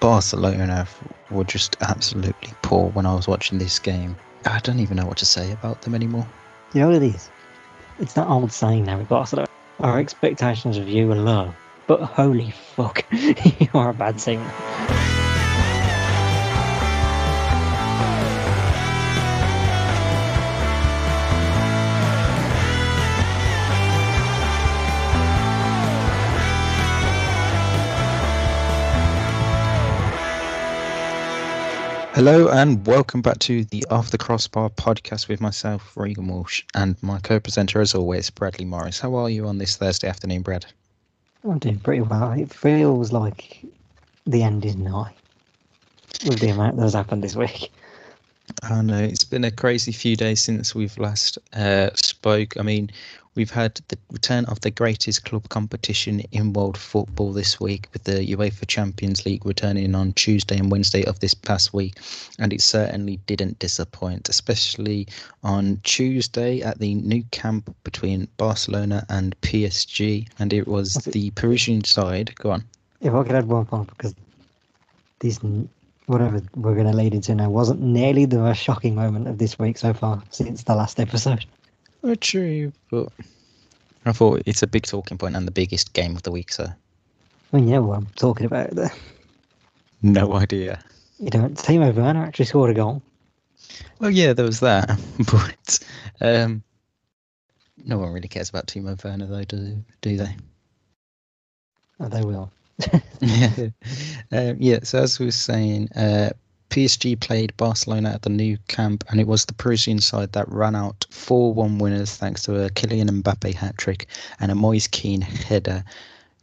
Barcelona were just absolutely poor when I was watching this game. I don't even know what to say about them anymore. You know what it is? It's that old saying now with Barcelona. Our expectations of you are low, but holy fuck, you are a bad team. Hello and welcome back to the Off the Crossbar podcast with myself, Regan Walsh, and my co-presenter as always, Bradley Morris. How are you on this Thursday afternoon, Brad? I'm doing pretty well. It feels like the end is nigh with the amount that has happened this week. I know, it's been a crazy few days since we've last spoke. I mean, we've had the return of the greatest club competition in world football this week with the UEFA Champions League returning on Tuesday and Wednesday of this past week. And it certainly didn't disappoint, especially on Tuesday at the Nou Camp between Barcelona and PSG. And it was the Parisian side. Go on. If I could add one point, because these... whatever we're going to lead into now wasn't nearly the most shocking moment of this week so far since the last episode. Oh, true, but I thought it's a big talking point and the biggest game of the week, so. I mean, yeah, well, I'm talking about there. No idea. You don't. Timo Werner actually scored a goal. Well, yeah, there was that, but no one really cares about Timo Werner, though, do they? Oh, they will. So as we were saying, PSG played Barcelona at the Nou Camp, and it was the Parisian side that ran out 4-1 winners thanks to a Kylian Mbappe hat-trick and a Moise Keane header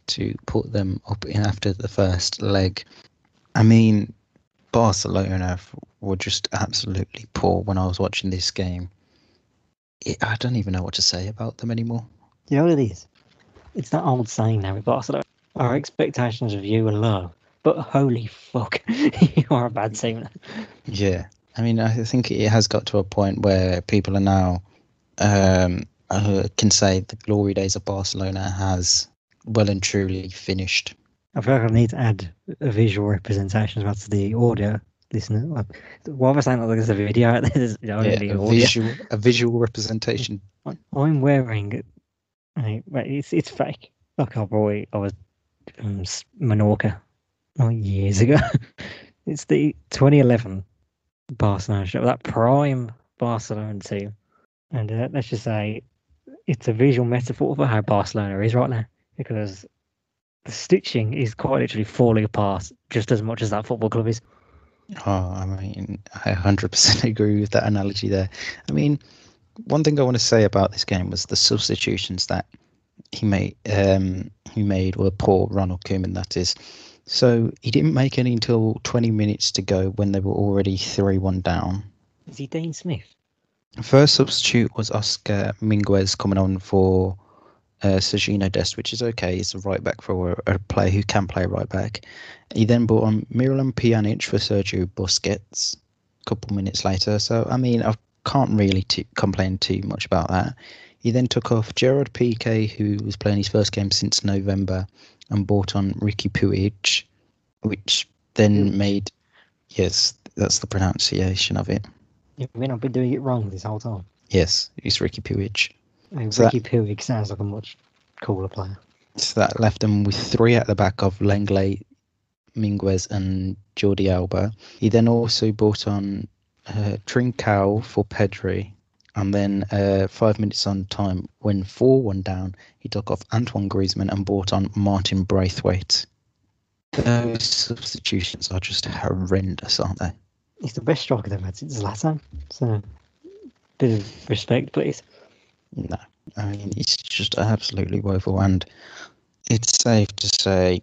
to put them up in after the first leg. I mean, Barcelona were just absolutely poor when I was watching this game. I don't even know what to say about them anymore. You know what it is? It's that old saying now with Barcelona. Our expectations of you are low, but holy fuck, you are a bad team. Yeah, I mean, I think it has got to a point where people are now can say the glory days of Barcelona has well and truly finished. I feel like I need to add a visual representation as well to the audio listener. Why am I saying that? There's a video out there. A visual representation. I'm wearing. It's fake. I can't believe I was. Menorca years ago. It's the 2011 Barcelona show, that prime Barcelona team, and let's just say it's a visual metaphor for how Barcelona is right now, because the stitching is quite literally falling apart just as much as that football club is. I mean, I 100% agree with that analogy there. I mean, one thing I want to say about this game was the substitutions that he made were poor. Ronald Koeman, that is. So he didn't make any until 20 minutes to go when they were already 3-1 down. Is he Dean Smith? First substitute was Oscar Minguez coming on for Sergino Dest, which is okay. He's a right back for a player who can play right back. He then brought on Miralem Pjanic for Sergio Busquets a couple minutes later. So, I mean, I can't really complain too much about that. He then took off Gerard Piquet, who was playing his first game since November, and brought on Ricky Puig, which then made... Yes, that's the pronunciation of it. You mean I've been doing it wrong this whole time? Yes, it's Ricky Puig. Puig sounds like a much cooler player. So that left them with three at the back of Lenglet, Minguez and Jordi Alba. He then also brought on Trincao for Pedri. And then 5 minutes on time, when 4-1 down, he took off Antoine Griezmann and brought on Martin Braithwaite. Those substitutions are just horrendous, aren't they? He's the best striker they've had since Zlatan, so bit of respect, please. No, I mean, it's just absolutely woeful, and it's safe to say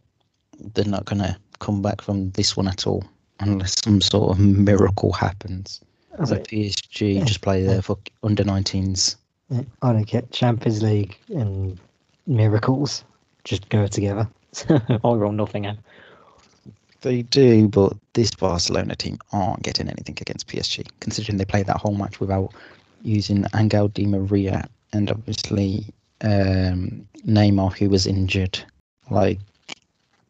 they're not going to come back from this one at all, unless some sort of miracle happens. Right. So PSG just play their under-19s. Yeah. I don't get Champions League and miracles just go together. All or nothing. They do, but this Barcelona team aren't getting anything against PSG, considering they played that whole match without using Angel Di Maria and obviously Neymar, who was injured. Like,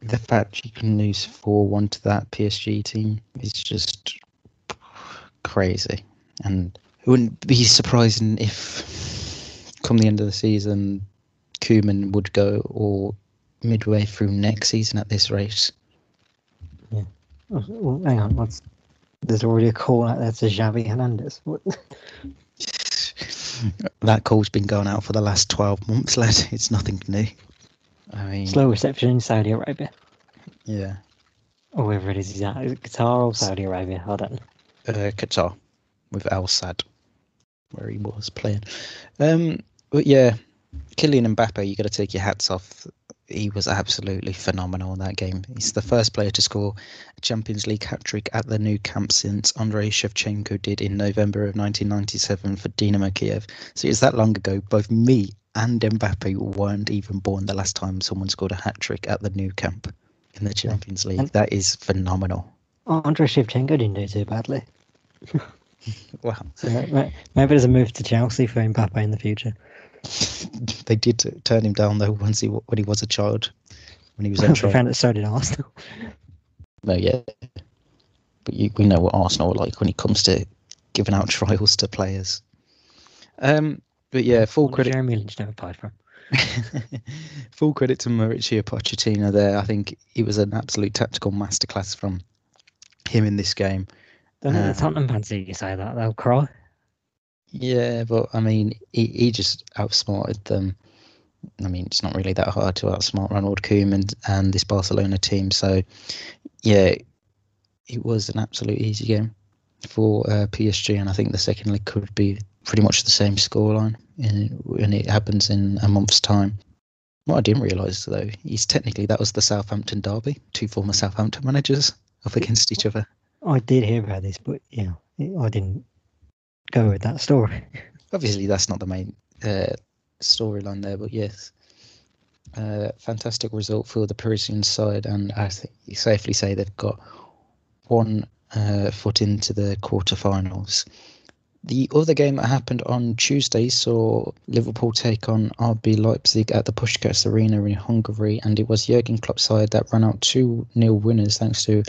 the fact you can lose 4-1 to that PSG team is just crazy. And it wouldn't be surprising if, come the end of the season, Koeman would go, or midway through next season at this rate. Yeah. Well, hang on. There's already a call out there to Xavi Hernandez. That call's been going out for the last 12 months, lad. It's nothing new. I mean, slow reception in Saudi Arabia. Yeah. Or wherever it is he's at. Is it Qatar or Saudi Arabia? I don't know. Qatar, with Al Sadd, where he was playing. But yeah, Kylian Mbappe, you got to take your hats off. He was absolutely phenomenal in that game. He's the first player to score a Champions League hat-trick at the Nou Camp since Andrei Shevchenko did in November of 1997 for Dynamo Kiev. So it's that long ago, both me and Mbappe weren't even born the last time someone scored a hat-trick at the Nou Camp in the Champions League. And that is phenomenal. Andrei Shevchenko didn't do too badly. Wow. So maybe there's a move to Chelsea for Mbappe in the future. They did turn him down though when he was a child. When he was a child, found it, so did Arsenal. No, yeah, but we know what Arsenal are like when it comes to giving out trials to players. But yeah, full credit. Jeremy Lynch never applied for him. Full credit to Mauricio Pochettino there. I think it was an absolute tactical masterclass from him in this game. Don't let the Tottenham fans hear you say that; they'll cry. Yeah, but I mean, he just outsmarted them. I mean, it's not really that hard to outsmart Ronald Koeman and this Barcelona team. So, yeah, it was an absolute easy game for PSG, and I think the second leg could be pretty much the same scoreline, and it happens in a month's time. What I didn't realise, though, is technically that was the Southampton derby, two former Southampton managers up against each other. I did hear about this, but, yeah, I didn't go with that story. Obviously that's not the main storyline there, but yes, fantastic result for the Parisian side, and I think you safely say they've got one foot into the quarterfinals. The other game that happened on Tuesday saw Liverpool take on RB Leipzig at the Puskás Arena in Hungary, and it was Jurgen Klopp's side that ran out 2-0 winners thanks to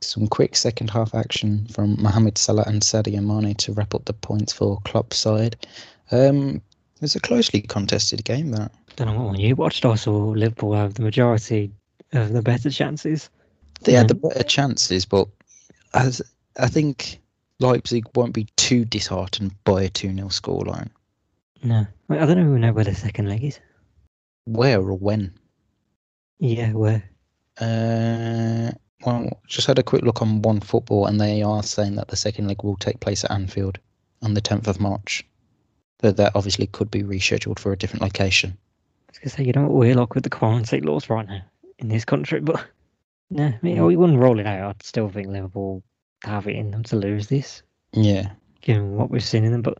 some quick second half action from Mohamed Salah and Sadio Mane to wrap up the points for Klopp's side. It was a closely contested game, that. Don't know what one you watched. I saw Liverpool have the majority of the better chances. They had the better chances, but as I think Leipzig won't be too disheartened by a 2-0 scoreline. No. I don't even know where the second leg is. Where or when? Yeah, where? Well, just had a quick look on One Football, and they are saying that the second leg will take place at Anfield on the 10th of March. But that obviously could be rescheduled for a different location. I was going to say, you know what we're like with the quarantine laws right now in this country, but no, I mean, we wouldn't roll it out. I'd still think Liverpool have it in them to lose this. Yeah. Given what we've seen in them, but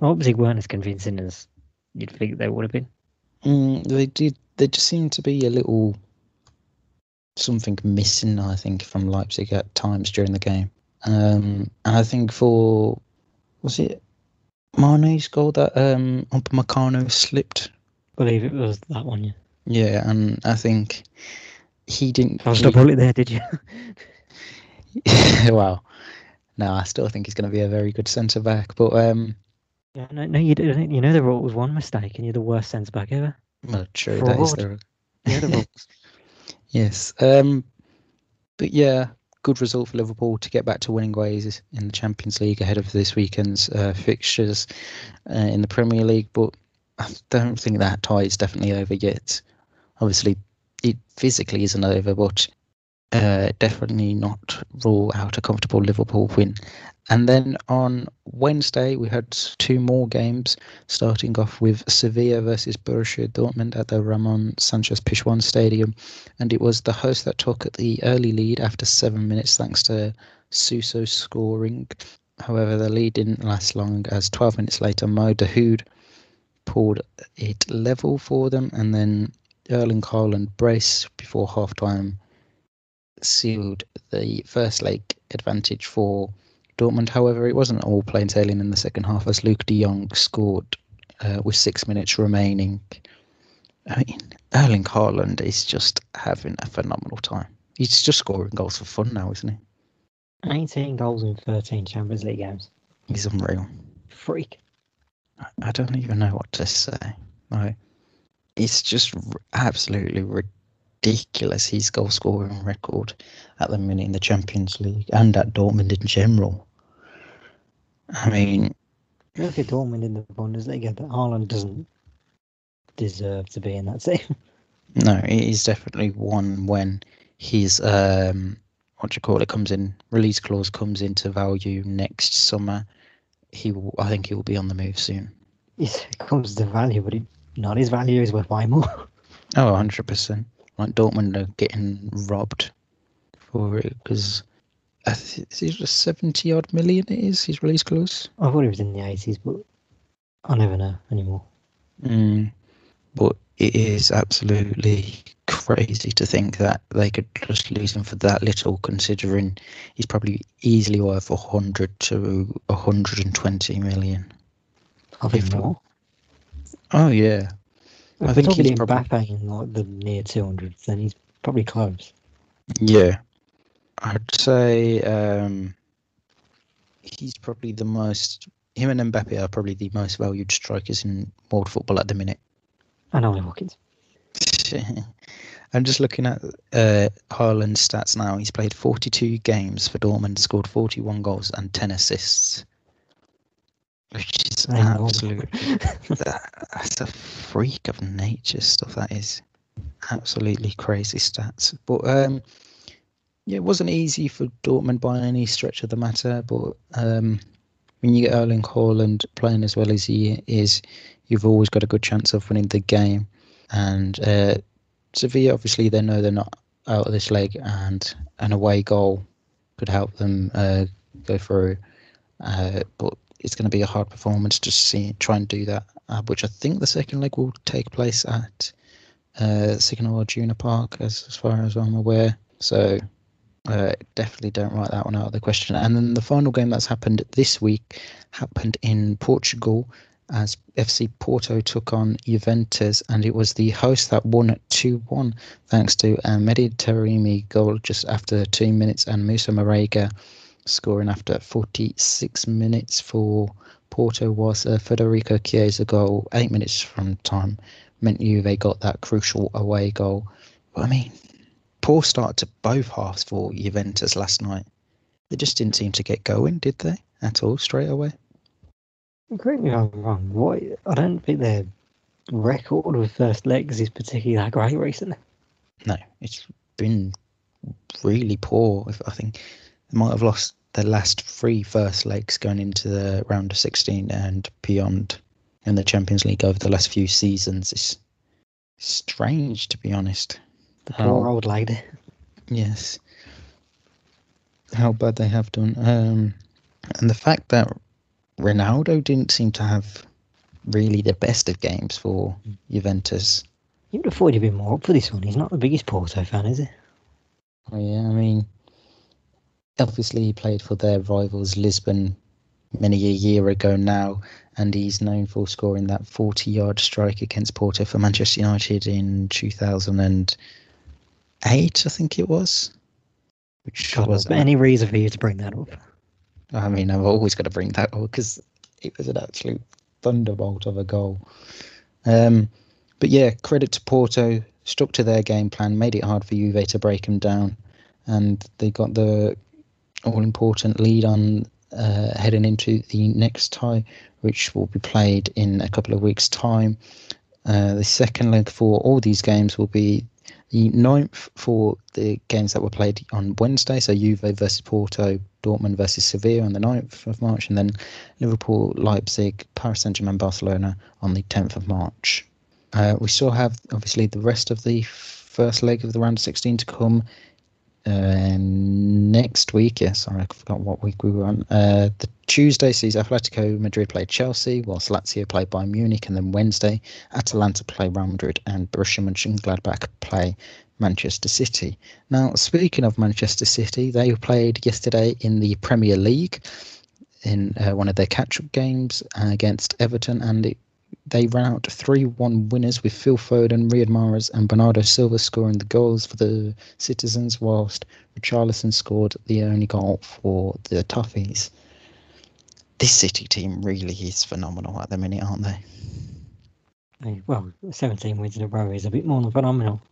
obviously weren't as convincing as you'd think they would have been. They did. They just seemed to be a little something missing, I think, from Leipzig at times during the game. And I think for, was it Mane's goal that Upamecano slipped? I believe it was that one, yeah. Yeah, and I think he didn't... I was the bullet there, did you? Wow. No, I still think he's going to be a very good centre-back, but... Yeah, no, you don't. You know the rule was one mistake and you're the worst centre-back ever. Well, true, fraud. That is the rule. Yeah, the rules. Yes, but yeah, good result for Liverpool to get back to winning ways in the Champions League ahead of this weekend's fixtures in the Premier League, but I don't think that tie is definitely over yet. Obviously, it physically isn't over, but Definitely not rule out a comfortable Liverpool win. And then on Wednesday, we had two more games, starting off with Sevilla versus Borussia Dortmund at the Ramon Sanchez-Pizjuan Stadium. And it was the host that took the early lead after 7 minutes, thanks to Suso scoring. However, the lead didn't last long, as 12 minutes later, Mo Dahoud pulled it level for them. And then Erling Haaland braced before half-time, sealed the first leg advantage for Dortmund. However, it wasn't all plain sailing in the second half, as Luke de Jong scored with 6 minutes remaining. I mean, Erling Haaland is just having a phenomenal time. He's just scoring goals for fun now, isn't he? 18 goals in 13 Champions League games. He's unreal. Freak. I don't even know what to say. Like, it's just absolutely ridiculous, his goal scoring record at the minute in the Champions League and at Dortmund in general. I mean, look at Dortmund in the Bundesliga, but Haaland doesn't deserve to be in that team. No, it is definitely one when his release clause comes into value next summer. I think he will be on the move soon. Yes, it comes to value, but his value is worth way more. Oh, 100%. Like, Dortmund are getting robbed for it, because is it a 70-odd million it is, his release clause? I thought it was in the 80s, but I never know anymore. But it is absolutely crazy to think that they could just lose him for that little, considering he's probably easily worth 100 to 120 million. Probably more. Oh, yeah. I think he's probably Mbappe in like the near 200s, then he's probably close. Yeah, I'd say him and Mbappe are probably the most valued strikers in world football at the minute. And Ollie Watkins. I'm just looking at Haaland's stats now. He's played 42 games for Dortmund, scored 41 goals and 10 assists. Which is that's a freak of nature stuff. That is absolutely crazy stats. But it wasn't easy for Dortmund by any stretch of the matter. But when you get Erling Haaland playing as well as he is, you've always got a good chance of winning the game. And Sevilla, obviously, they know they're not out of this leg, and an away goal could help them go through. But it's going to be a hard performance to try and do that, which I think the second leg will take place at Signal Iduna Park, as far as I'm aware. So definitely don't write that one out of the question. And then the final game that's happened this week happened in Portugal, as FC Porto took on Juventus, and it was the host that won at 2-1 thanks to Mehdi Taremi goal just after 2 minutes, and Moussa Marega scoring after 46 minutes for Porto, was Federico Chiesa goal 8 minutes from time meant Juve got that crucial away goal. But I mean, poor start to both halves for Juventus last night. They just didn't seem to get going, did they, at all, straight away? Correct me if I'm wrong, I don't think their record with first legs is particularly that great recently. No, it's been really poor. I think they might have lost the last three first legs going into the round of 16 and beyond in the Champions League over the last few seasons. It's strange, to be honest. The poor old lady. Yes. How bad they have done. And the fact that Ronaldo didn't seem to have really the best of games for Juventus. You'd have thought he'd be more up for this one. He's not the biggest Porto fan, is he? Oh, yeah, I mean, obviously, he played for their rivals Lisbon many a year ago now, and he's known for scoring that 40-yard strike against Porto for Manchester United in 2008, I think it was. Which was any reason for you to bring that up? I mean, I've always got to bring that up because it was an absolute thunderbolt of a goal. But yeah, credit to Porto, stuck to their game plan, made it hard for Juve to break them down, and they got the all-important lead on heading into the next tie, which will be played in a couple of weeks' time. The second leg for all these games will be The 9th for the games that were played on Wednesday, so Juve versus Porto, Dortmund versus Sevilla on the 9th of March, and then Liverpool, Leipzig, Paris Saint-Germain, Barcelona on the 10th of March. We still have, obviously, the rest of the first leg of the round of 16 to come next week. Yes, I forgot what week we were on. The Tuesday sees Atletico Madrid play Chelsea, whilst Lazio play Bayern Munich, and then Wednesday, Atalanta play Real Madrid and Borussia Mönchengladbach play Manchester City. Now, speaking of Manchester City, they played yesterday in the Premier League in one of their catch-up games against Everton, and they ran out 3-1 winners with Phil Foden, Riyad Mahrez and Bernardo Silva scoring the goals for the Citizens, whilst Richarlison scored the only goal for the Toffees. This City team really is phenomenal at the minute, aren't they? Well, 17 wins in a row is a bit more than phenomenal.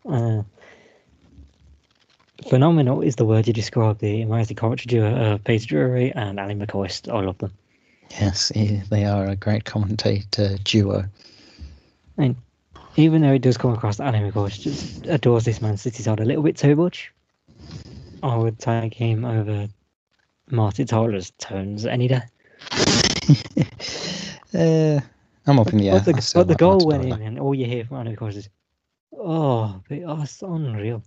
Phenomenal is the word you describe the amazing culture duo, Peter Drury and Ali McCoist. I love them. Yes, they are a great commentator duo. And even though it does come across that Andy Gray just adores this Man City side a little bit too much, I would take him over Martin Tyler's tones any day. I'm up in the air. But the goal went in, and all you hear from Andy Gray is, "Oh, they are so unreal."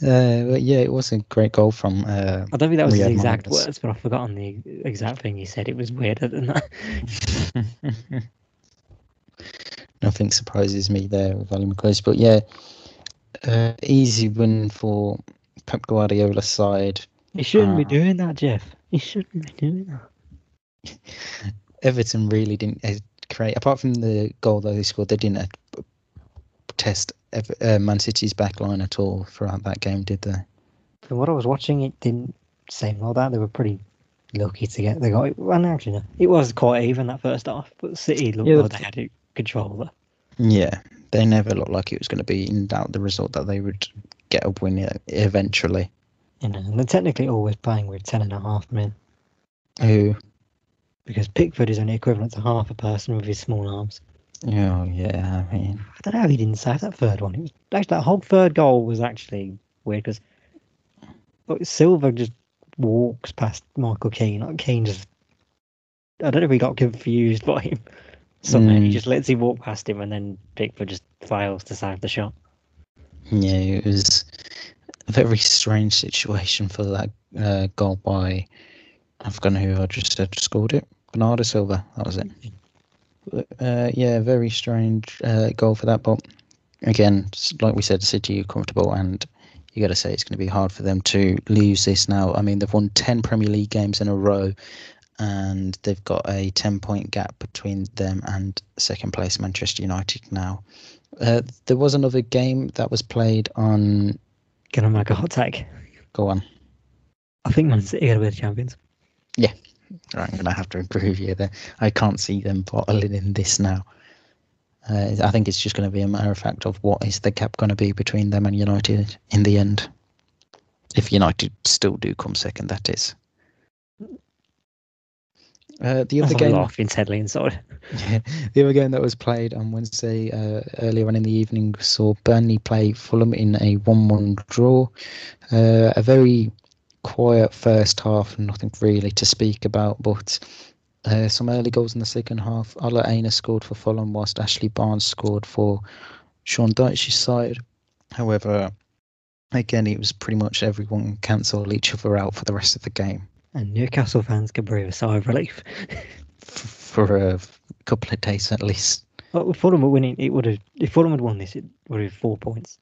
But yeah, it was a great goal from I don't think that was his exact words, but I've forgotten the exact thing he said. It was weirder than that. Nothing surprises me there with Ali McCoist. But yeah, easy win for Pep Guardiola's side. He shouldn't be doing that, Jeff. He shouldn't be doing that. Everton really didn't create, apart from the goal that they scored, they didn't test Man City's back line at all throughout that game, did they? From what I was watching, it didn't seem all that. They were pretty lucky to get the goal. And actually, it was quite even that first half, but City looked like they had it control there. Yeah, they never looked like it was going to be in doubt the result that they would get a win eventually. You know, and they're technically always playing with 10.5 men. Who? Because Pickford is only equivalent to half a person with his small arms. Oh, yeah, I mean, I don't know how he didn't save that third one. It was, actually, that whole third goal was actually weird because Silva just walks past Michael Keane. Like Keane just, I don't know if he got confused by him. Something he just lets him walk past him, and then Pickford just fails to save the shot. Yeah, it was a very strange situation for that goal by, I forgot who I just said scored it. Bernardo Silva, that was it. Yeah, very strange goal for that, but again, like we said, City are comfortable, and you got to say it's going to be hard for them to lose this now. I mean, they've won 10 Premier League games in a row, and they've got a 10-point gap between them and second place Manchester United now. There was another game that was played on... Can I make a hot take? Go on. I think Man City are going to be the champions. Yeah. I'm going to have to improve you there. I can't see them bottling in this now. I think it's just going to be a matter of fact of what is the gap going to be between them and United in the end. If United still do come second, that is. The other game that was played on Wednesday earlier on in the evening saw Burnley play Fulham in a 1-1 draw. A very quiet first half, nothing really to speak about, but some early goals in the second half. Ola Aina scored for Fulham, whilst Ashley Barnes scored for Sean Dyche's side. However, again, it was pretty much everyone cancelled each other out for the rest of the game. And Newcastle fans could breathe a sigh of relief. for a couple of days at least. Well, Fulham were winning, if Fulham had won this, it would have been 4 points.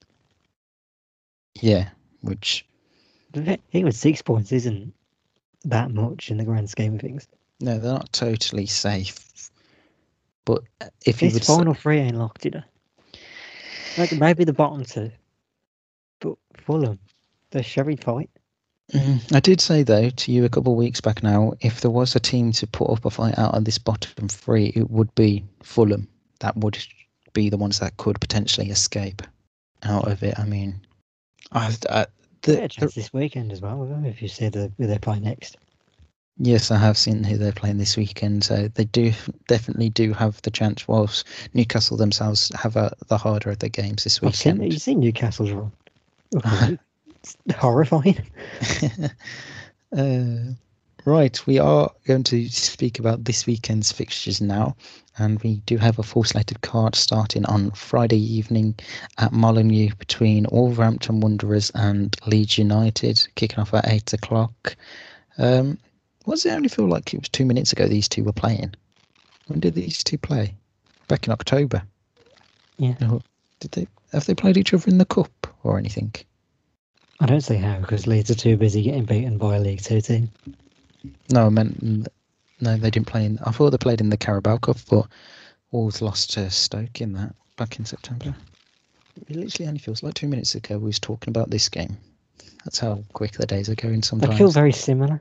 Yeah, which... I think with 6 points isn't that much in the grand scheme of things. No, they're not totally safe. But if this final three ain't locked, you know. Like maybe the bottom two. But Fulham, the Sherry fight. I did say, though, to you a couple of weeks back now, if there was a team to put up a fight out of this bottom three, it would be Fulham. That would be the ones that could potentially escape out of it. I mean, I... Better chance this weekend as well, if you see who they play next. Yes, I have seen who they're playing this weekend. So they definitely do have the chance, whilst Newcastle themselves have the harder of their games this weekend. You've seen Newcastle's run. It's horrifying. Right, we are going to speak about this weekend's fixtures now. And we do have a full-slated card starting on Friday evening at Molineux between Wolverhampton Wanderers and Leeds United, kicking off at 8 o'clock. What does it only feel like it was 2 minutes ago these two were playing? When did these two play? Back in October. Yeah. Have they played each other in the Cup or anything? I don't see how, because Leeds are too busy getting beaten by a League 2 team. No, I meant... No, they didn't play in... I thought they played in the Carabao Cup, but Wolves lost to Stoke in that back in September. It literally only feels like 2 minutes ago we was talking about this game. That's how quick the days are going sometimes. They feel very similar.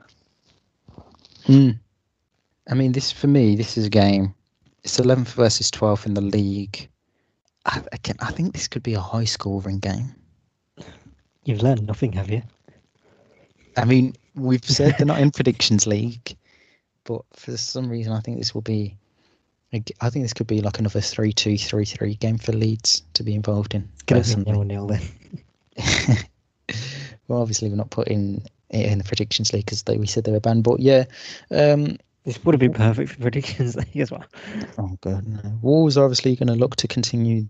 I mean, this is a game. It's 11th versus 12th in the league. I think this could be a high-scoring game. You've learned nothing, have you? I mean, we've said they're not in Predictions League. But for some reason, I think this could be like another 3-2, 3-3 game for Leeds to be involved in. It's going to be 0-0 then. Well, obviously, we're not putting it in the Predictions League because we said they were banned. But yeah. This would have been perfect for Predictions League as well. Oh, God, no. Wolves are obviously going to look to continue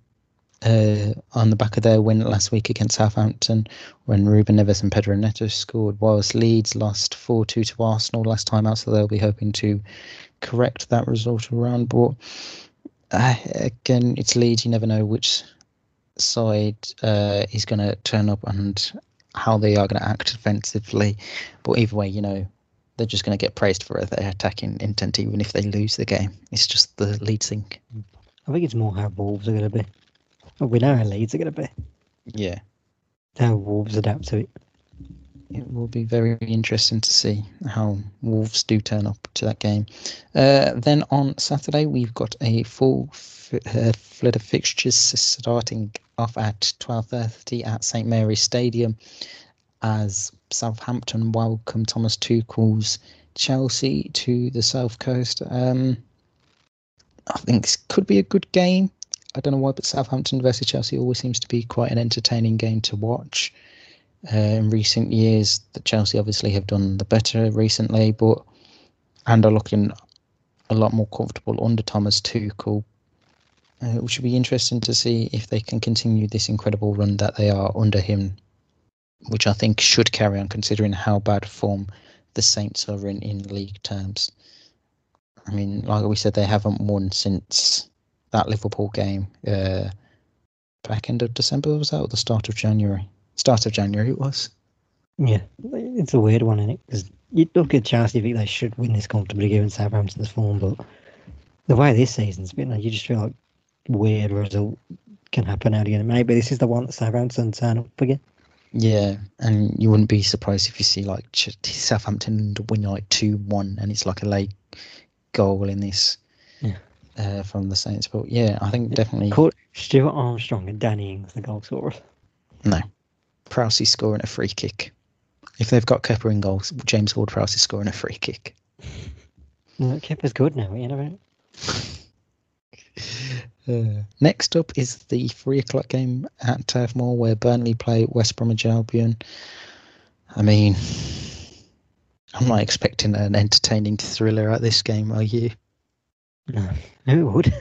on the back of their win last week against Southampton when Ruben Neves and Pedro Neto scored, whilst Leeds lost 4-2 to Arsenal last time out, so they'll be hoping to correct that result around. But again, it's Leeds, you never know which side is going to turn up and how they are going to act defensively, but either way, you know, they're just going to get praised for their attacking intent even if they lose the game. It's just the Leeds thing. I think it's more how Wolves are going to be. We know how Leeds are going to be. Yeah. How Wolves adapt to it. It will be very interesting to see how Wolves do turn up to that game. Then on Saturday, we've got a full flood of fixtures starting off at 12:30 at St Mary's Stadium as Southampton welcome Thomas Tuchel's Chelsea to the South Coast. I think this could be a good game. I don't know why, but Southampton versus Chelsea always seems to be quite an entertaining game to watch. In recent years, the Chelsea obviously have done the better recently, and are looking a lot more comfortable under Thomas Tuchel. It should be interesting to see if they can continue this incredible run that they are under him, which I think should carry on considering how bad form the Saints are in league terms. I mean, like we said, they haven't won since... that Liverpool game back end of December, was that, or the start of January? Start of January it was. Yeah, it's a weird one, isn't it? Because you look at Chelsea, you think they should win this comfortably given Southampton's form, but the way this season's been, you just feel like weird result can happen out again. Maybe this is the one that Southampton turn up again. Yeah, and you wouldn't be surprised if you see like Southampton win like 2-1 and it's like a late goal in this. Yeah. From the Saints, but yeah, I think definitely Stuart Armstrong and Danny Ings the goal scorer. No, Prowse is scoring a free kick. If they've got Kepa in goals, James Ward-Prowse is scoring a free kick. No, Kepa's good now, you know. Next up is the 3 o'clock game at Turf Moor where Burnley play West Bromwich Albion. I mean, I'm not expecting an entertaining thriller at this game, are you? No, it would.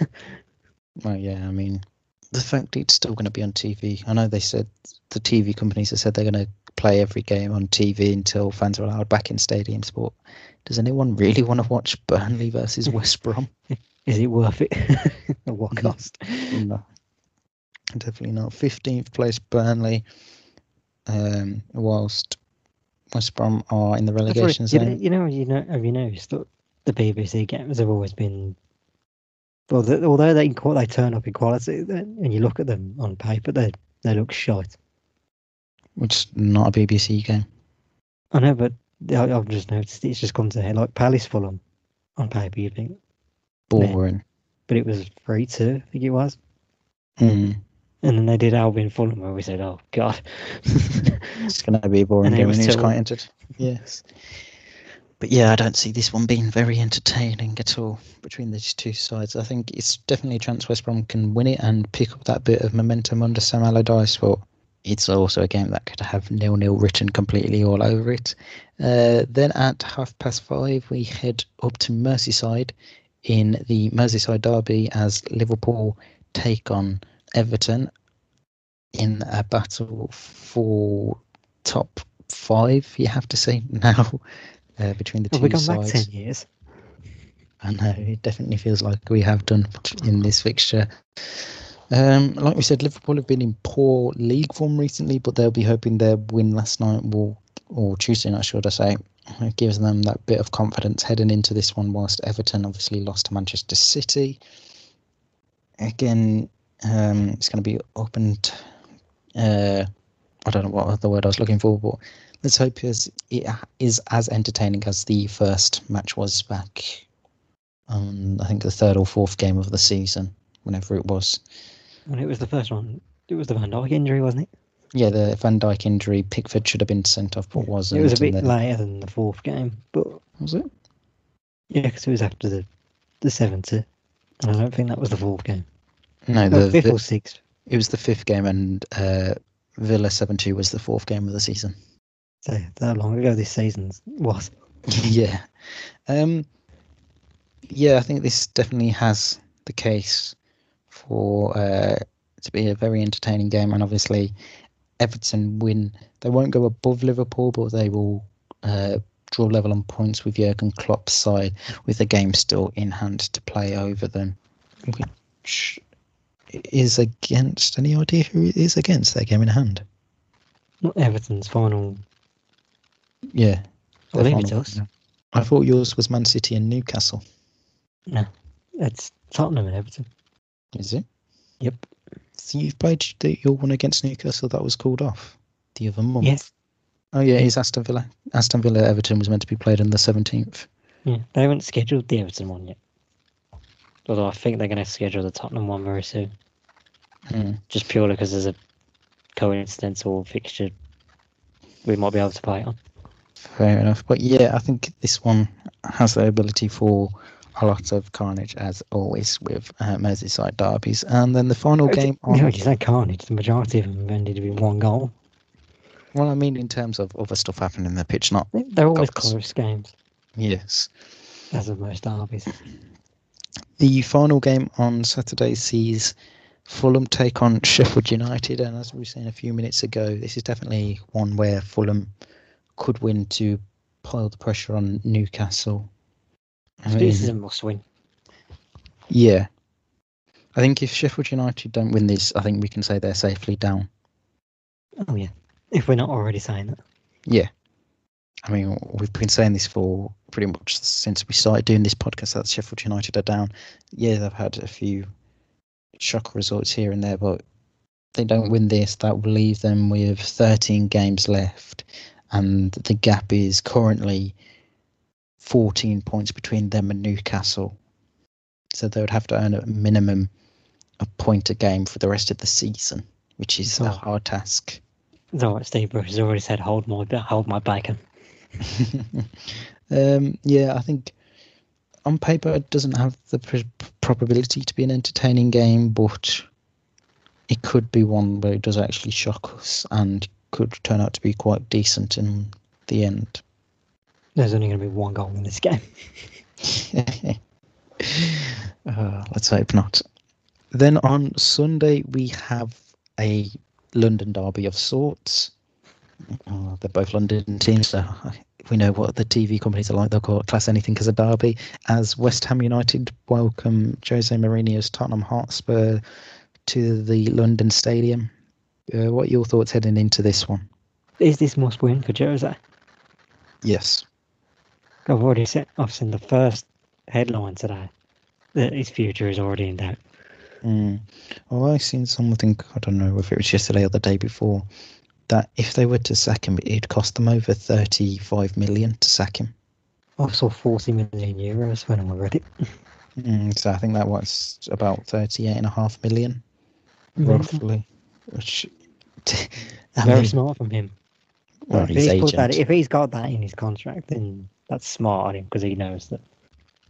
Well, yeah, I mean, the fact it's still going to be on TV. I know they said, the TV companies have said they're going to play every game on TV until fans are allowed back in stadiums, but does anyone really want to watch Burnley versus West Brom? Is it worth it? At what cost? No. Definitely not. 15th place Burnley, whilst West Brom are in the relegation zone. You know, have you noticed that the BBC games have always been... Well, although they turn up in quality, and you look at them on paper, they look shite. Which is not a BBC game. I know, but I've just noticed it's just come to head. Like Palace Fulham on paper, you think boring, yeah, but it was 3-2, I think it was. And then they did Albion Fulham, where we said, "Oh God, it's going to be a boring game," and it was quite entered. Yes. But yeah, I don't see this one being very entertaining at all between these two sides. I think it's definitely a chance West Brom can win it and pick up that bit of momentum under Sam Allardyce. But it's also a game that could have 0-0 written completely all over it. Then at 5:30, we head up to Merseyside in the Merseyside derby as Liverpool take on Everton in a battle for top five, you have to say now, between the two sides. We've gone back 10 years. I know, it definitely feels like we have done in this fixture. Like we said, Liverpool have been in poor league form recently, but they'll be hoping their win last night or Tuesday night, should I say, gives them that bit of confidence heading into this one, whilst Everton obviously lost to Manchester City. Again, it's going to be opened. I don't know what other word I was looking for, but let's hope it is as entertaining as the first match was back on, I think, the third or fourth game of the season, whenever it was. When it was the first one, it was the Van Dijk injury, wasn't it? Yeah, the Van Dijk injury. Pickford should have been sent off, but wasn't. It was a bit later than the fourth game, but was it? Yeah, because it was after the 70, and I don't think that was the fourth game. No, the fifth or sixth. It was the fifth game, and Villa 7-2 was the fourth game of the season. So that long ago this season was. Yeah, I think this definitely has the case for to be a very entertaining game, and obviously Everton win. They won't go above Liverpool, but they will draw level on points with Jurgen Klopp's side, with the game still in hand to play over them, which is against, any idea who it is against that game in hand? Not Everton's final. Yeah. I believe it's us. I thought yours was Man City and Newcastle. No, it's Tottenham and Everton. Is it? Yep. So you've played your one against Newcastle that was called off the other month? Yes. Oh yeah, it's Aston Villa. Aston Villa Everton was meant to be played on the 17th. Yeah, they haven't scheduled the Everton one yet. Although I think they're going to schedule the Tottenham one very soon. Mm. Just purely because there's a coincidental fixture we might be able to play on. Fair enough. But yeah, I think this one has the ability for a lot of carnage, as always with Merseyside derbies. And then the final game on... No, you said carnage. The majority of them ended with one goal. Well, I mean in terms of other stuff happening in the pitch, not... They're always close games. Yes. As of most derbies. The final game on Saturday sees Fulham take on Sheffield United, and as we were saying a few minutes ago, this is definitely one where Fulham could win to pile the pressure on Newcastle. This is a must-win. Yeah. I think if Sheffield United don't win this, I think we can say they're safely down. Oh, yeah. If we're not already saying that. Yeah. I mean, we've been saying this for pretty much since we started doing this podcast that Sheffield United are down. Yeah, they've had a few shock results here and there, but if they don't win this, that will leave them with 13 games left, and the gap is currently 14 points between them and Newcastle. So they would have to earn a minimum a point a game for the rest of the season, which is a hard task. No, Steve Bruce has already said, "Hold my bacon." I think on paper it doesn't have the probability to be an entertaining game, but it could be one where it does actually shock us and could turn out to be quite decent in the end. There's only going to be one goal in this game. Let's hope not. Then on Sunday we have a London derby of sorts. They're both London teams, so we know what the TV companies are like. They'll class anything as a derby. As West Ham United welcome Jose Mourinho's Tottenham Hotspur to the London Stadium. What are your thoughts heading into this one? Is this must win for Jose? Yes. I've already seen the first headline today that his future is already in doubt. Well, I've seen something, I don't know if it was yesterday or the day before, that if they were to sack him, it'd cost them over 35 million to sack him. I saw 40 million euros when I read it. So I think that was about 38.5 million, roughly. Which, very smart from him. Well, if he's got that in his contract, then that's smart on him because he knows that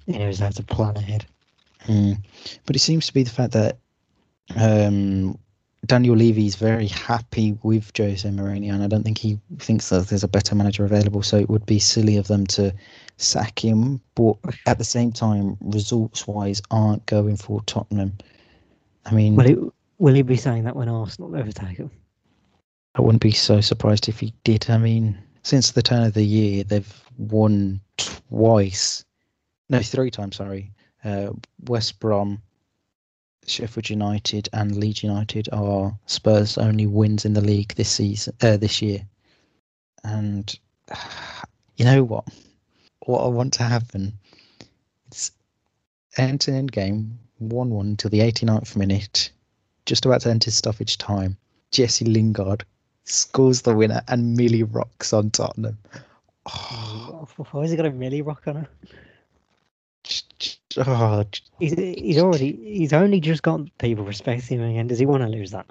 he knows how to plan ahead. But it seems to be the fact that Daniel Levy is very happy with Jose Mourinho, and I don't think he thinks that there's a better manager available, so it would be silly of them to sack him. But at the same time, results-wise aren't going for Tottenham. I mean, will he be saying that when Arsenal overtake him? I wouldn't be so surprised if he did. I mean, since the turn of the year, they've won three times. West Brom, Sheffield United and Leeds United are Spurs' only wins in the league this season, this year. And you know what? What I want to happen is end-to-end game, 1-1 until the 89th minute, just about to enter stoppage time. Jesse Lingard scores the winner and Millie rocks on Tottenham. Oh. Why has he got a Millie rock on her? Oh. He's only just got people respecting him again. Does he want to lose that?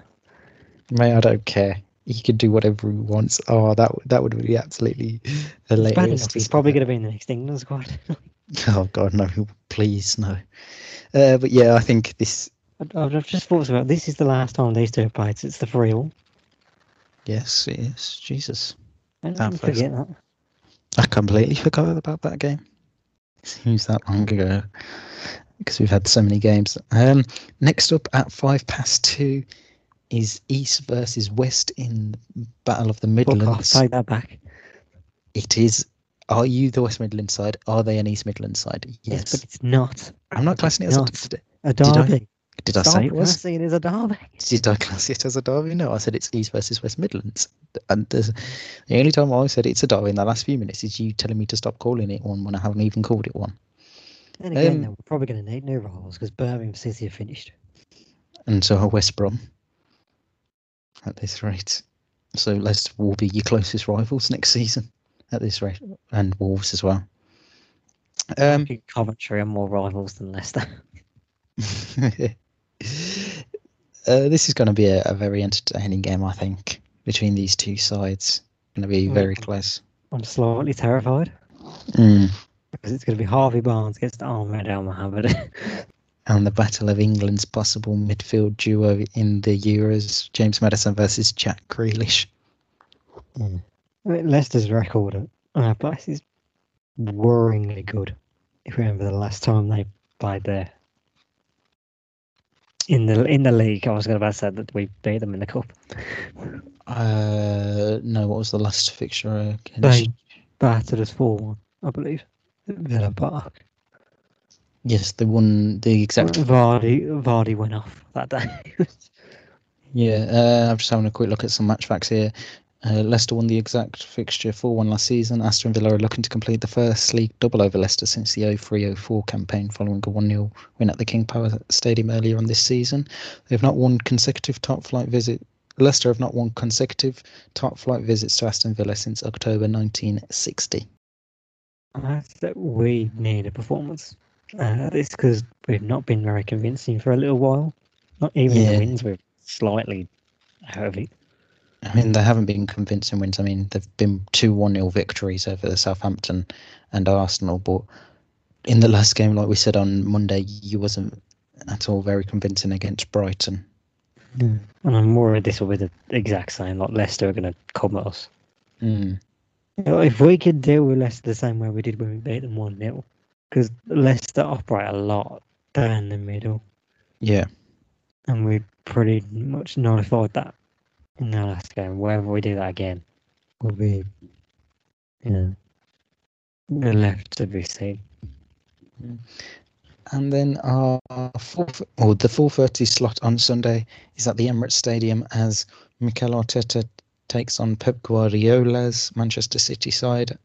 Mate, I don't care. He can do whatever he wants. Oh, that would be absolutely hilarious. He's probably going to be in the next England squad. Oh God, no! Please, no. But yeah, I think this. I've just thought about this. Is the last time these two have played. It's the 3-3. Yes, it is. Jesus. I don't forget that. I completely forgot about that game. Seems that long ago because we've had so many games. Next up at 2:05 is East versus West in the Battle of the Midlands. Take that back. It is. Are you the West Midlands side? Are they an East Midlands side? Yes, but it's not. I'm not classing it as a derby. Did I say it was? Classing it as a derby. Did I class it as a derby? No, I said it's East versus West Midlands. And the only time I said it's a derby in the last few minutes is you telling me to stop calling it one when I haven't even called it one. And again, we're probably going to need new rivals because Birmingham City have finished. And so are West Brom at this rate. So Leicester will be your closest rivals next season at this rate, and Wolves as well. Coventry are more rivals than Leicester. This is going to be a very entertaining game, I think, between these two sides. Going to be very close. I'm slightly terrified because it's going to be Harvey Barnes against Ahmed El Mohamed, and the battle of England's possible midfield duo in the Euros: James Maddison versus Jack Grealish. I mean, Leicester's record at our place is worryingly good. If you remember the last time they played there. In the league, I was going to say that we beat them in the cup. No, what was the last fixture? They battered us 4-1, I believe. Villa Park. Yes, they won the exact. Vardy went off that day. I'm just having a quick look at some match facts here. Leicester won the exact fixture 4-1 last season. Aston Villa are looking to complete the first league double over Leicester since the 2003-04 campaign following a 1-0 win at the King Power Stadium earlier on this season. Leicester have not won consecutive top flight visits to Aston Villa since October 1960. We need a performance at this because we've not been very convincing for a little while. Not even the wins, we're slightly out of it. I mean, they haven't been convincing wins. I mean, they've been 2-1-0 victories over Southampton and Arsenal. But in the last game, like we said on Monday, you wasn't at all very convincing against Brighton. Mm. And I'm worried this will be the exact same. Like Leicester are going to come at us. Mm. You know, if we could deal with Leicester the same way we did when we beat them 1-0, because Leicester operate a lot down the middle. Yeah. And we pretty much nullified that. In the last game, wherever we do that again, will be, left to be seen. And then the 4:30 slot on Sunday is at the Emirates Stadium as Mikel Arteta takes on Pep Guardiola's Manchester City side.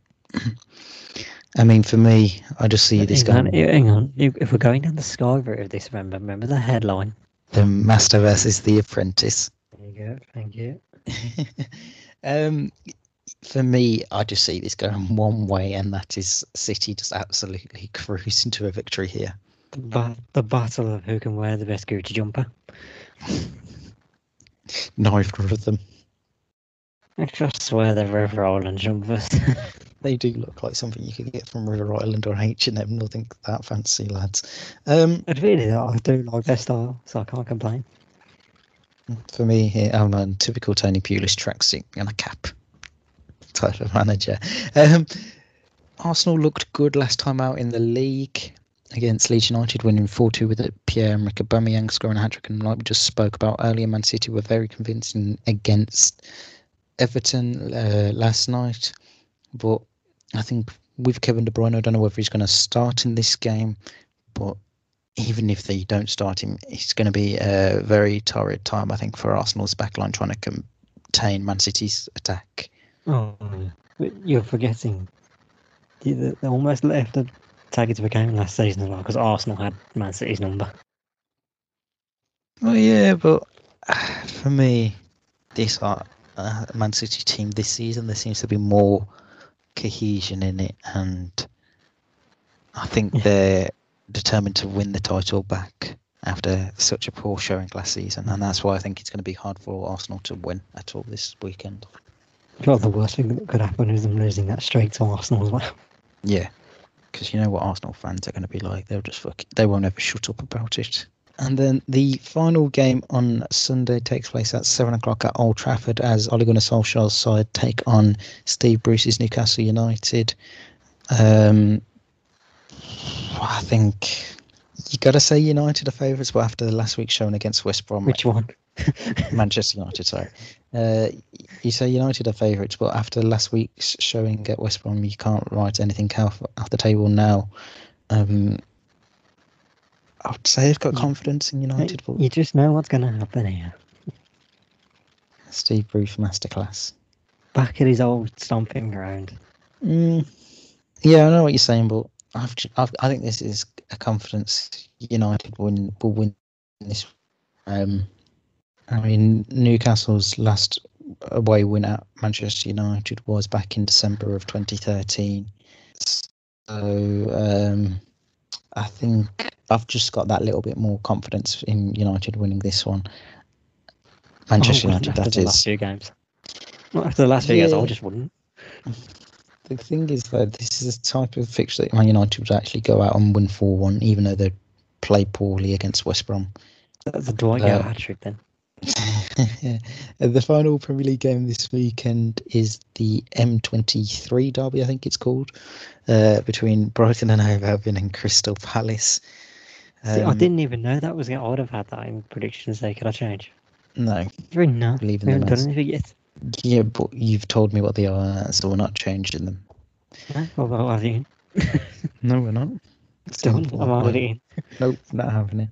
I mean, for me, I just see this going. Hang on, if we're going down the Sky route of this, remember the headline: the Master versus the Apprentice. There you go, thank you. For me, I just see this going one way, and that is City just absolutely cruising to a victory here. The battle of who can wear the best Gucci jumper. Neither of them. I swear they're River Island jumpers. they do look like something you could get from River Island or H&M, nothing that fancy, lads. Really, I do like their style, so I can't complain. For me, here, I'm a typical Tony Pulis tracksuit and a cap type of manager. Arsenal looked good last time out in the league against Leeds United, winning 4-2 with Pierre-Emerick Aubameyang scoring a hat-trick, and like we just spoke about earlier, Man City were very convincing against Everton last night, but I think with Kevin De Bruyne, I don't know whether he's going to start in this game, but even if they don't start him, it's going to be a very torrid time, I think, for Arsenal's backline trying to contain Man City's attack. Oh, you're forgetting. They almost left a tag into a game last season as well, because Arsenal had Man City's number. Well, yeah, but for me, this Man City team this season, there seems to be more cohesion in it, and I think they're determined to win the title back after such a poor showing last season, and that's why I think it's going to be hard for Arsenal to win at all this weekend. Well, the worst thing that could happen is them losing that streak to Arsenal as well. Yeah, because you know what Arsenal fans are going to be like. They'll just they won't ever shut up about it. And then the final game on Sunday takes place at 7 o'clock at Old Trafford as Ole Gunnar Solskjaer's side take on Steve Bruce's Newcastle United. I think you got to say United are favourites, but after last week's showing against West Brom... Which one? Manchester United, sorry. You say United are favourites, but after last week's showing at West Brom, you can't write anything off the table now. I'd say they've got confidence in United. But you just know what's going to happen here. Steve Bruce masterclass. Back at his old stomping ground. Yeah, I know what you're saying, but I think this is a confidence United will win this. I mean, Newcastle's last away win at Manchester United was back in December of 2013. So I think I've just got that little bit more confidence in United winning this one. Manchester United, that is. After the last few games. Well, after the last few games, I just wouldn't. The thing is, though, this is the type of fixture that Man United would actually go out and win 4-1, even though they play poorly against West Brom. That's a Dwight Gale hat-trick, then. The final Premier League game this weekend is the M23 derby, I think it's called, between Brighton and Hove Albion and Crystal Palace. See, I didn't even know that was. I would have had that in predictions. There, could I change? No, very no. I haven't done anything yet. Yeah, but you've told me what they are, so we're not changing them. No, well, are you? No, we're not. Don't. I'm already in. Nope, not happening.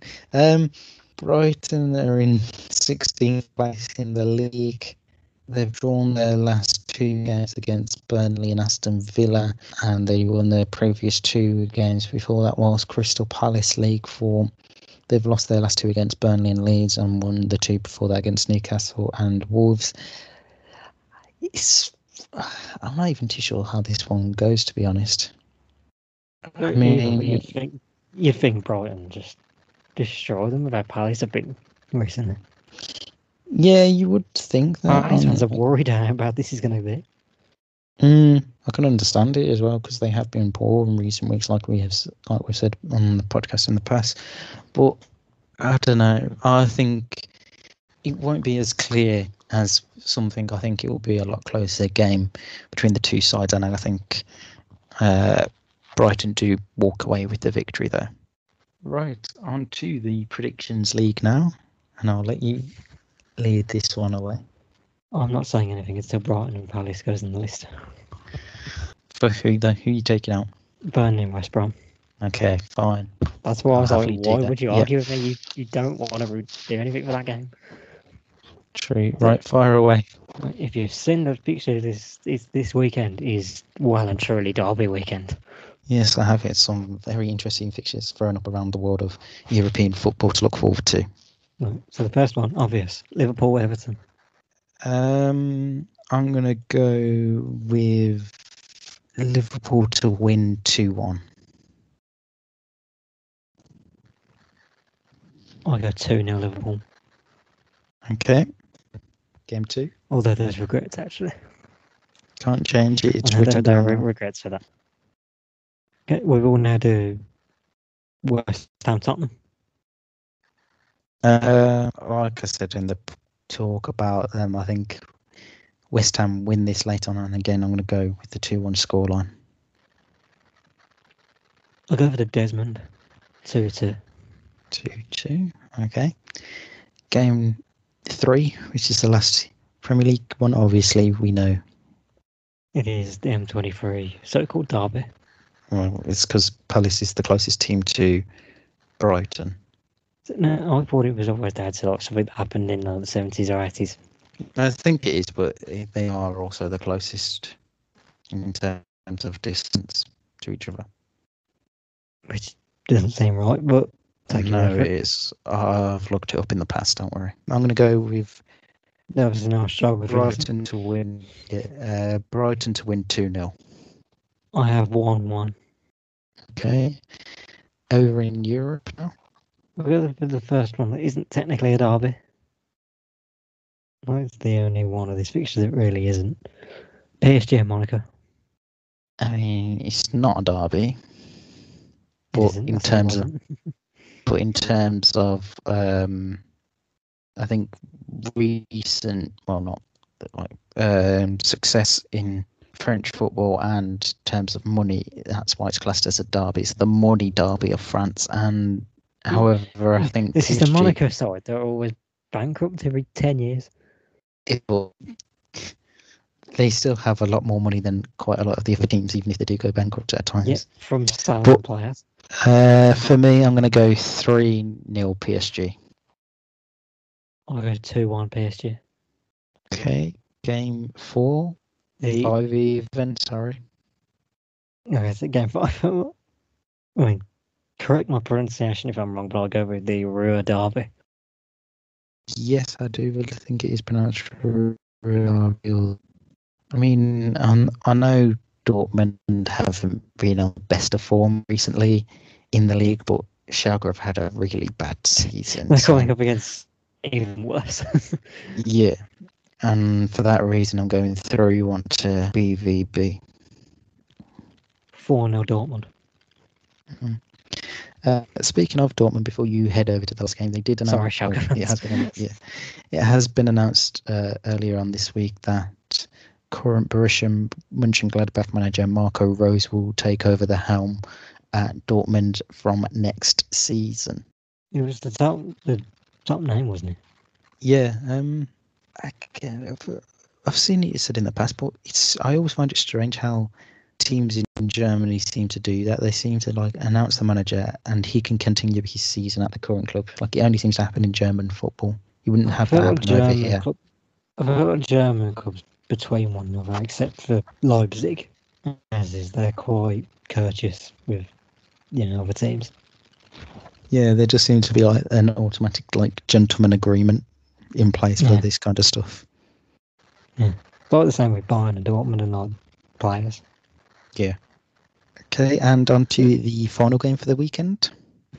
Brighton are in 16th place in the league. They've drawn their last two games against Burnley and Aston Villa, and they won their previous two games before that, whilst Crystal Palace league form. They've lost their last two against Burnley and Leeds and won the two before that against Newcastle and Wolves. I'm not even too sure how this one goes, to be honest. I mean, you think Brighton just destroy them about Palace a bit recently. Yeah, you would think that. Palace are worried about this is going to be. I can understand it as well, because they have been poor in recent weeks, like we've said on the podcast in the past. But I don't know. I think it won't be as clear as something. I think it will be a lot closer game between the two sides, and I think Brighton do walk away with the victory there. Right, on to the Predictions League now, and I'll let you lead this one away. I'm not saying anything until Brighton and Palace goes in the list. For who, though? Who are you taking out? Burnley and West Brom. Okay, fine. That's why I was like, why would you argue with me? You don't want to do anything for that game. True. Right, fire away. If you've seen the picture, this weekend is well and truly Derby weekend. Yes, I have. It's some very interesting fixtures thrown up around the world of European football to look forward to. Right. So the first one, obvious, Liverpool-Everton. I'm going to go with Liverpool to win 2-1. I go 2-0 Liverpool. Okay. Game 2. Although there's regrets, actually. Can't change it. It's written down. There are regrets for that. We're going now to West Ham Tottenham. Like I said in the talk about them, I think West Ham win this late on, and again I'm going to go with the 2-1 scoreline. I'll go for the Desmond 2-2. 2-2. Okay. Game 3, which is the last Premier League one. Obviously, we know it is the M23 so-called derby. Well, it's because Palace is the closest team to Brighton. No, I thought it was always down to like something that happened in like, the 70s or 80s. I think it is, but they are also the closest in terms of distance to each other. Which doesn't seem right, but... No, it is. I've looked it up in the past, don't worry. I'm going to go with... That was a nice job with Brighton to win. Yeah, Brighton to win 2-0. I have 1-1. Okay. Over in Europe now. We'll go for the first one that isn't technically a derby. No, it's the only one of these fixtures that really isn't. PSG and Monaco. I mean, it's not a derby, but in terms of, I think recent, well, not like success in French football and in terms of money, that's why it's classed as a derby. It's the money derby of France and. However, I think this PSG, is the Monaco side. They're always bankrupt every 10 years. They still have a lot more money than quite a lot of the other teams, even if they do go bankrupt at times. Yep, from sound players. For me, I'm going to go 3-0 PSG. I'll go 2-1 PSG. Okay, game 4, 5 even. Sorry. Okay, it's game 5. I mean. Correct my pronunciation if I'm wrong, but I'll go with the Rua Derby. Yes, I do really think it is pronounced Rua Derby. I mean, I know Dortmund haven't been on the best of form recently in the league, but Schalke have had a really bad season. They're going up against even worse. Yeah, and for that reason, I'm going 3-1 to BVB. 4-0 Dortmund. Mm-hmm. Speaking of Dortmund, before you head over to the last game, they did announce. Sorry, it has been announced earlier on this week that current Borussia Mönchengladbach manager Marco Rose will take over the helm at Dortmund from next season. It was the top name, wasn't it? Yeah, I've seen it said in the past, but I always find it strange how teams in Germany seem to do that. They seem to like announce the manager and he can continue his season at the current club. Like it only seems to happen in German football. You wouldn't have that happen over here. I've heard of German clubs between one another, except for Leipzig. As is, they're quite courteous with other teams. Yeah, there just seems to be like an automatic like gentleman agreement in place for this kind of stuff. Yeah, it's like the same with Bayern and Dortmund and like players. Yeah. Okay, and on to the final game for the weekend.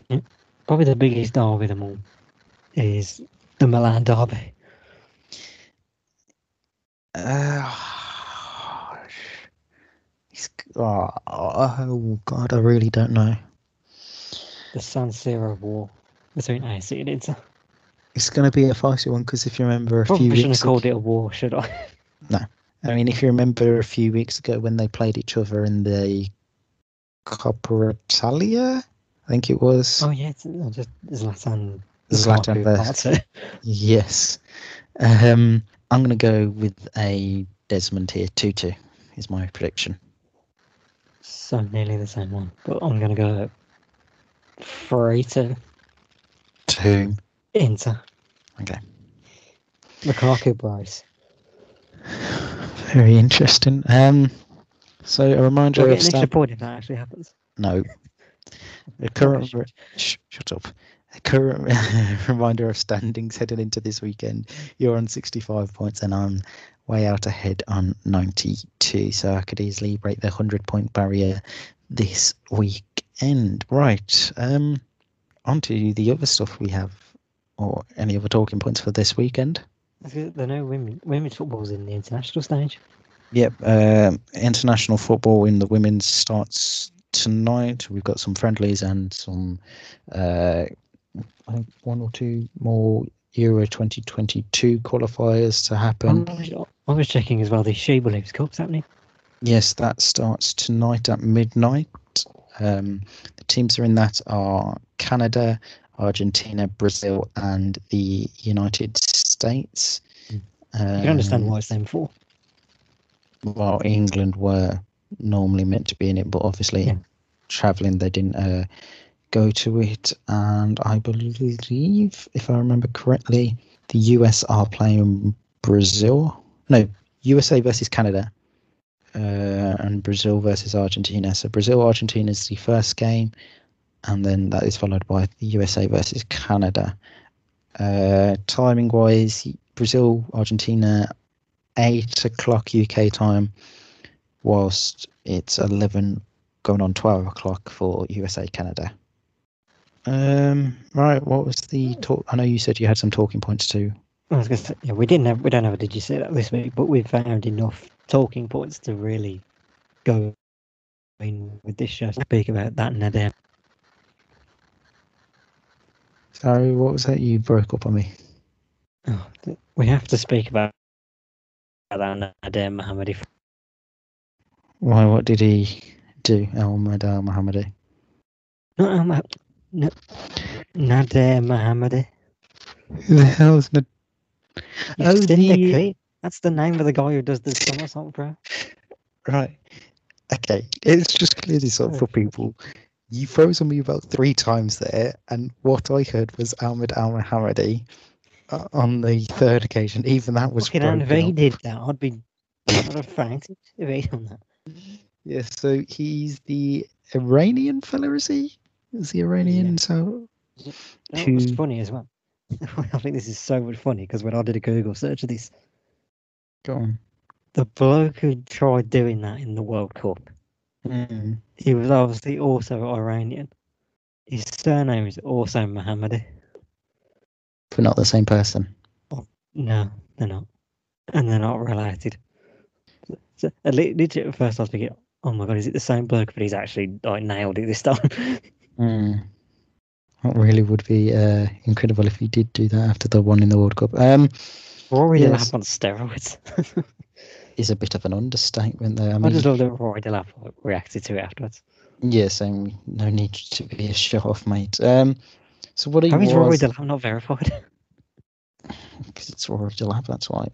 Yeah. Probably the biggest derby of them all is the Milan derby. I really don't know. The San Siro war between AC and Inter. It's going to be a feisty one because if you remember I shouldn't have called it a war, should I? No. I mean, if you remember a few weeks ago when they played each other in the Coppa Italia, I think it was. Oh, yeah, just Zlatan versus. Yes. I'm going to go with a Desmond here. 2-2 is my prediction. So nearly the same one, but I'm going to go 3-2. 2. Inter. Okay. Lukaku brace. Very interesting. So a reminder of an extra point if that actually happens. No. Shut up. A current reminder of standings heading into this weekend. You're on 65 points and I'm way out ahead on 92. So I could easily break the 100-point barrier this weekend. Right. On to the other stuff we have, or any other talking points for this weekend. There are no women's footballs in the international stage. Yep. International football in the women's starts tonight. We've got some friendlies and some I think one or two more Euro 2022 qualifiers to happen. I was checking as well the Sheba Leagues Cup's happening. Yes, that starts tonight at midnight. The teams that are in that are Canada, Argentina, Brazil, and the United States. You can understand why it's them four. Well, England were normally meant to be in it, but obviously travelling they didn't go to it. And I believe, if I remember correctly, the US are playing Brazil. No, USA versus Canada. And Brazil versus Argentina. So Brazil-Argentina is the first game, and then that is followed by the USA versus Canada. Timing-wise, Brazil-Argentina, 8 o'clock UK time, whilst it's 11 going on 12 o'clock for USA-Canada. Right, what was the talk? I know you said you had some talking points too. I was going to say, we don't have a Did You Say That this week, but we've found enough talking points to really go in with this show. Speak about that now then. Sorry, what was that? You broke up on me. Oh, we have to speak about that Adem Mohammadi. Why? What did he do? Mohammadi. No, Nader Mohammadi. Who the hell's Nader? That's the name of the guy who does the somersault, bro. Right. Okay. It's just clearly sort of for people. You froze on me about 3 times there, and what I heard was Ahmed Al Mohammadi on the third occasion. Even that was broken up. If he did that, I'd be out of fact if he done that. Yeah, so he's the Iranian fella, is he? Is he Iranian? Yeah. So that was funny as well. I think this is so much funny because when I did a Google search of this, go on. The bloke who tried doing that in the World Cup, he was obviously also Iranian. His surname is also Mohammadi. But not the same person. Oh, no, they're not. And they're not related. So, literally, at first I was thinking, oh my God, is it the same bloke? But he's actually nailed it this time. That really would be incredible if he did do that after the one in the World Cup. Rory De Lapp on steroids is a bit of an understatement there. I just love that Rory De Lapp reacted to it afterwards. Yes, no need to be a show off, mate. So what are you? How is Rory De Lapp not verified? Because it's Rory De Lapp, that's why.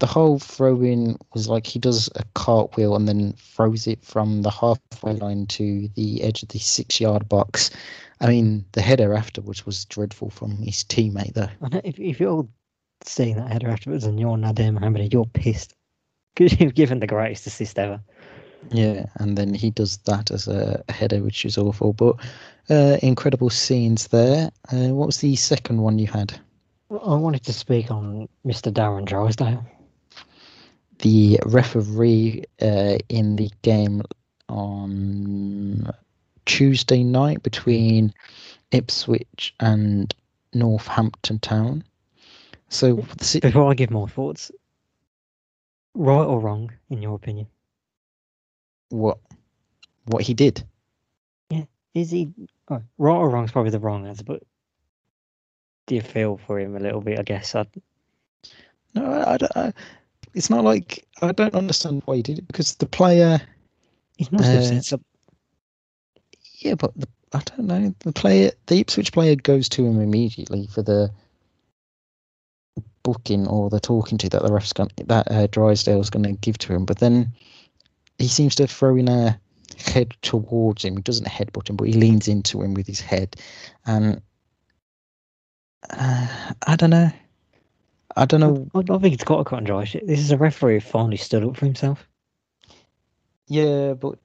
The whole throw-in was like he does a cartwheel and then throws it from the halfway line to the edge of the 6-yard box. I mean, the header afterwards was dreadful from his teammate, though. I know, if you're seeing that header afterwards and you're Nader Mohammadi, you're pissed. Because you've given the greatest assist ever. Yeah, and then he does that as a header, which is awful. But incredible scenes there. What was the second one you had? I wanted to speak on Mr. Darren Drysdale. The referee in the game on Tuesday night between Ipswich and Northampton Town. So before I give more thoughts, right or wrong, in your opinion? What he did? Yeah, is he right or wrong? Is probably the wrong answer, but do you feel for him a little bit? I guess it's not like I don't understand why he did it because the player. It must have said something. Yeah, but I don't know. The Ipswich player goes to him immediately for the booking or the talking to that the ref's Drysdale's going to give to him. But then he seems to throw in a head towards him. He doesn't headbutt him, but he leans into him with his head. And I don't know. I think it's got to cut and dry. This is a referee who finally stood up for himself. Yeah, but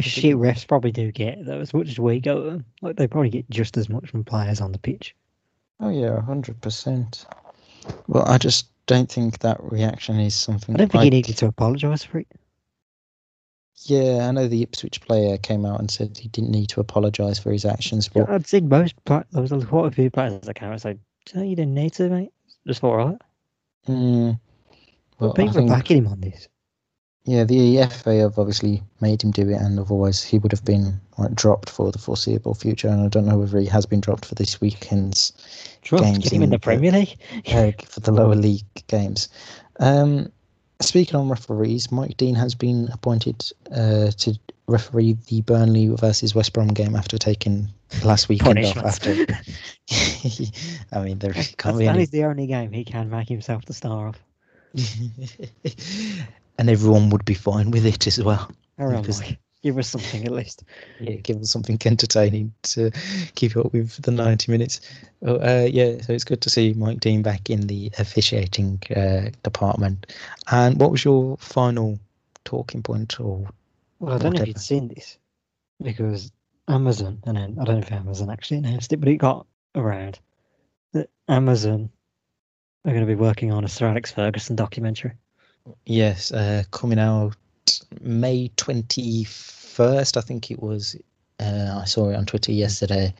shit refs probably do get though, as much as we go. Like they probably get just as much from players on the pitch. Oh yeah, 100%. Well, I just don't think that reaction is something. I don't think he needed to apologise for it. Yeah, I know the Ipswich player came out and said he didn't need to apologise for his actions. But I'd say there was quite a few players that came out and said, "No, you didn't need to, mate. Just all right." But people are backing him on this. Yeah, the FA have obviously made him do it, and otherwise he would have been dropped for the foreseeable future. And I don't know whether he has been dropped for this weekend's games. Get him in the Premier League? For the lower league games. Speaking on referees, Mike Dean has been appointed to referee the Burnley versus West Brom game after taking last weekend off. I mean, there can't be. That is the only game he can make himself the star of. And everyone would be fine with it as well. Give us something at least. Yeah, give us something entertaining to keep up with the 90 minutes. So it's good to see Mike Dean back in the officiating department. And what was your final talking point? Well, I don't know if you'd seen this, because Amazon, and I don't know if Amazon actually announced it, but it got around that Amazon are going to be working on a Sir Alex Ferguson documentary. Yes, coming out May 21st, I think it was. I saw it on Twitter yesterday.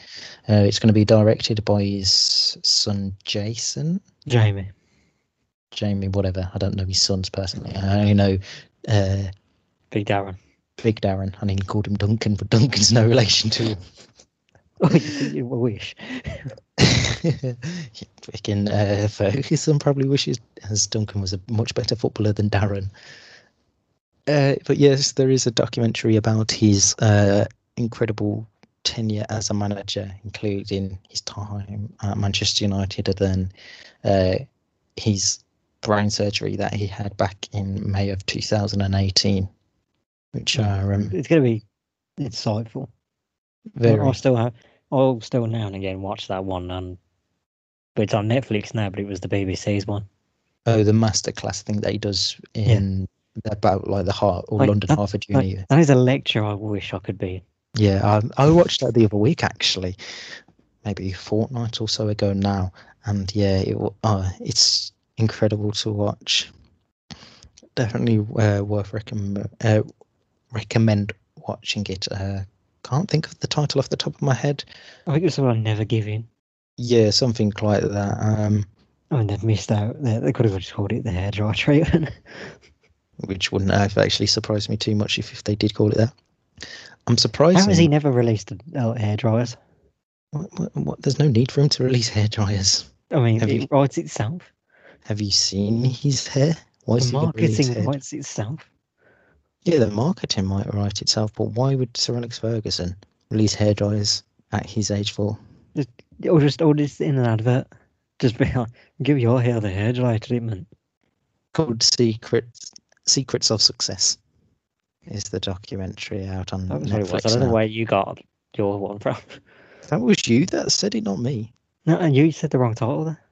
It's going to be directed by his son, Jamie, whatever. I don't know his sons personally. I only know Big Darren. I mean, he called him Duncan, but Duncan's no relation to him. Oh, you wish. Ferguson probably wishes, as Duncan was a much better footballer than Darren. But yes, there is a documentary about his incredible tenure as a manager, including his time at Manchester United, and then his brain surgery that he had back in May of 2018, which are it's going to be insightful. I'll still now and again watch that one, but it's on Netflix now, but it was the BBC's one. Oh, the masterclass thing that he does in about the Heart or London Harvard Uni. That is a lecture I wish I could be in. Yeah, I watched that the other week actually, maybe a fortnight or so ago now, and it's incredible to watch. Definitely worth recommend watching it. Can't think of the title off the top of my head. I think it's the one Never Give In. Yeah, something like that. I mean, they've missed out. They could have just called it the hairdryer treatment. Which wouldn't have actually surprised me too much if they did call it that. I'm surprised. How has he never released hairdryers? What? There's no need for him to release hairdryers. I mean, it writes itself. Have you seen his hair? The marketing writes itself. Yeah, the marketing might write itself, but why would Sir Alex Ferguson release hairdryers at his age for? Just in an advert. Just be like, give your hair the hairdryer treatment. Called Secrets of Success is the documentary out on Netflix. I don't know where you got your one from. That was you that said it, not me. No, and you said the wrong title there.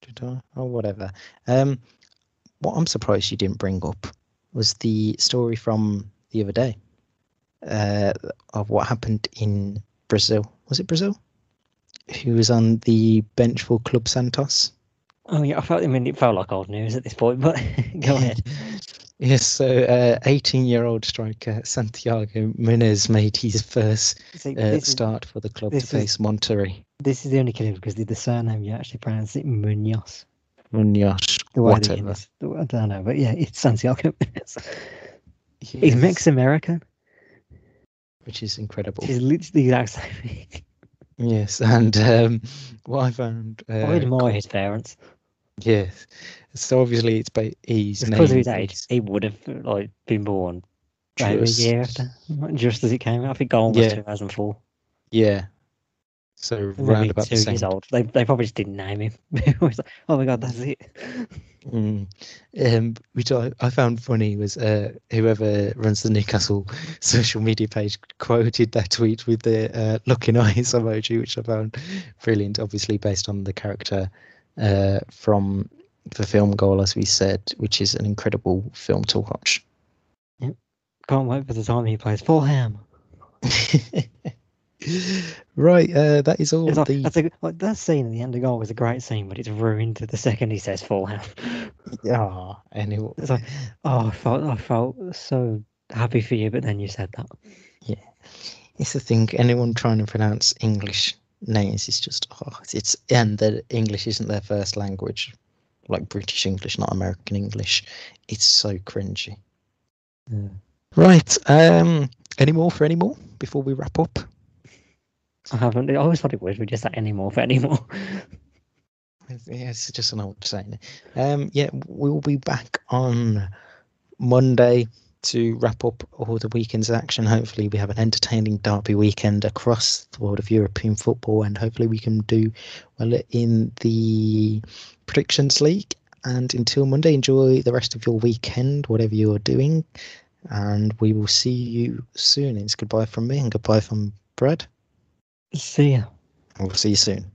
Did I? Oh, whatever. What I'm surprised you didn't bring up was the story from the other day of what happened in Brazil. Was it Brazil? Who was on the bench for Club Santos? Oh, yeah, it felt like old news at this point, but go ahead. Yes, so 18-year-old striker Santiago Munez made his first start for the club to face Monterrey. This is the only killer because the surname, you actually pronounce it Munoz. Whatever. I don't know, but yeah, it's Santiago. He's Mexican-American. Which is incredible. It's literally the exact same thing. Yes, and what I found... I admire his parents. Yes. So obviously it's because of his age. He would have been born a year after, just as it came out. I think Gold was 2004. Yeah. So round about 2 years old. They probably just didn't name him. Like, oh my God, that's it. Which I found funny was whoever runs the Newcastle social media page quoted that tweet with the looking eyes emoji, which I found brilliant. Obviously based on the character from the film Goal, as we said, which is an incredible film to watch. Yep. Can't wait for the time he plays Fulham. Right, that is all. That scene at the end of Goal was a great scene, but it's ruined the second he says Fulham. Yeah, anyway. It's like, I felt so happy for you, but then you said that. Yeah, it's the thing. Anyone trying to pronounce English names is just and that English isn't their first language, like British English, not American English. It's so cringy. Right. Any more for any more before we wrap up? I haven't. I always thought it was. We just had any more for any more. Yeah, it's just an old saying. Yeah, we'll be back on Monday to wrap up all the weekend's action. Hopefully we have an entertaining derby weekend across the world of European football, and hopefully we can do well in the Predictions League. And until Monday, enjoy the rest of your weekend, whatever you're doing, and we will see you soon. It's goodbye from me and goodbye from Brad. See ya. We'll see you soon.